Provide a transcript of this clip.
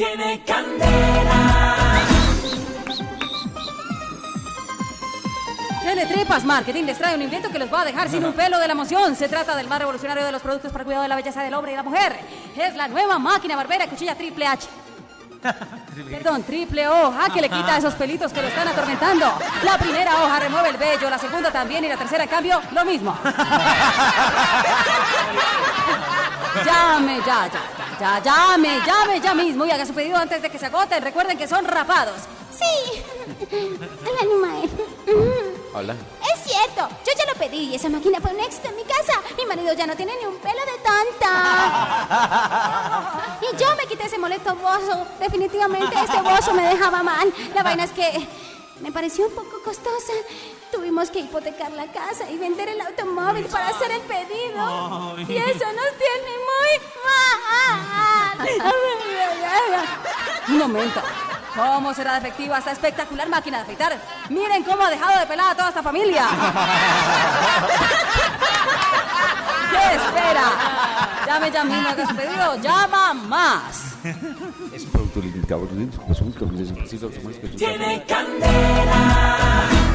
Tiene candela. Tiene Tripas Marketing les trae un invento que los va a dejar sin un pelo de la emoción. Se trata del más revolucionario de los productos para el cuidado de la belleza del hombre y la mujer. Es la nueva máquina barbera cuchilla Triple H. Perdón, Triple Hoja, que le quita esos pelitos que lo están atormentando. La primera hoja remueve el vello, la segunda también y la tercera, en cambio, lo mismo. Llame ya mismo y haga su pedido antes de que se agoten. Recuerden que son rapados. Sí. Hola, Numael. Hola. Es cierto, yo ya lo pedí y esa máquina fue un éxito en mi casa. Mi marido ya no tiene ni un pelo de tonta. Y yo me quité ese molesto bozo. Definitivamente este bozo me dejaba mal. La vaina es que me pareció un poco costosa. Tuvimos que hipotecar la casa y vender el automóvil para hacer el pedido. Y eso nos tiene muy mal. Un momento. ¿Cómo será de efectiva esta espectacular máquina de afeitar? ¡Miren cómo ha dejado de pelada a toda esta familia! ¿Qué espera? Llame ya mismo que su pedido. ¡Llama más! ¡Tiene candela!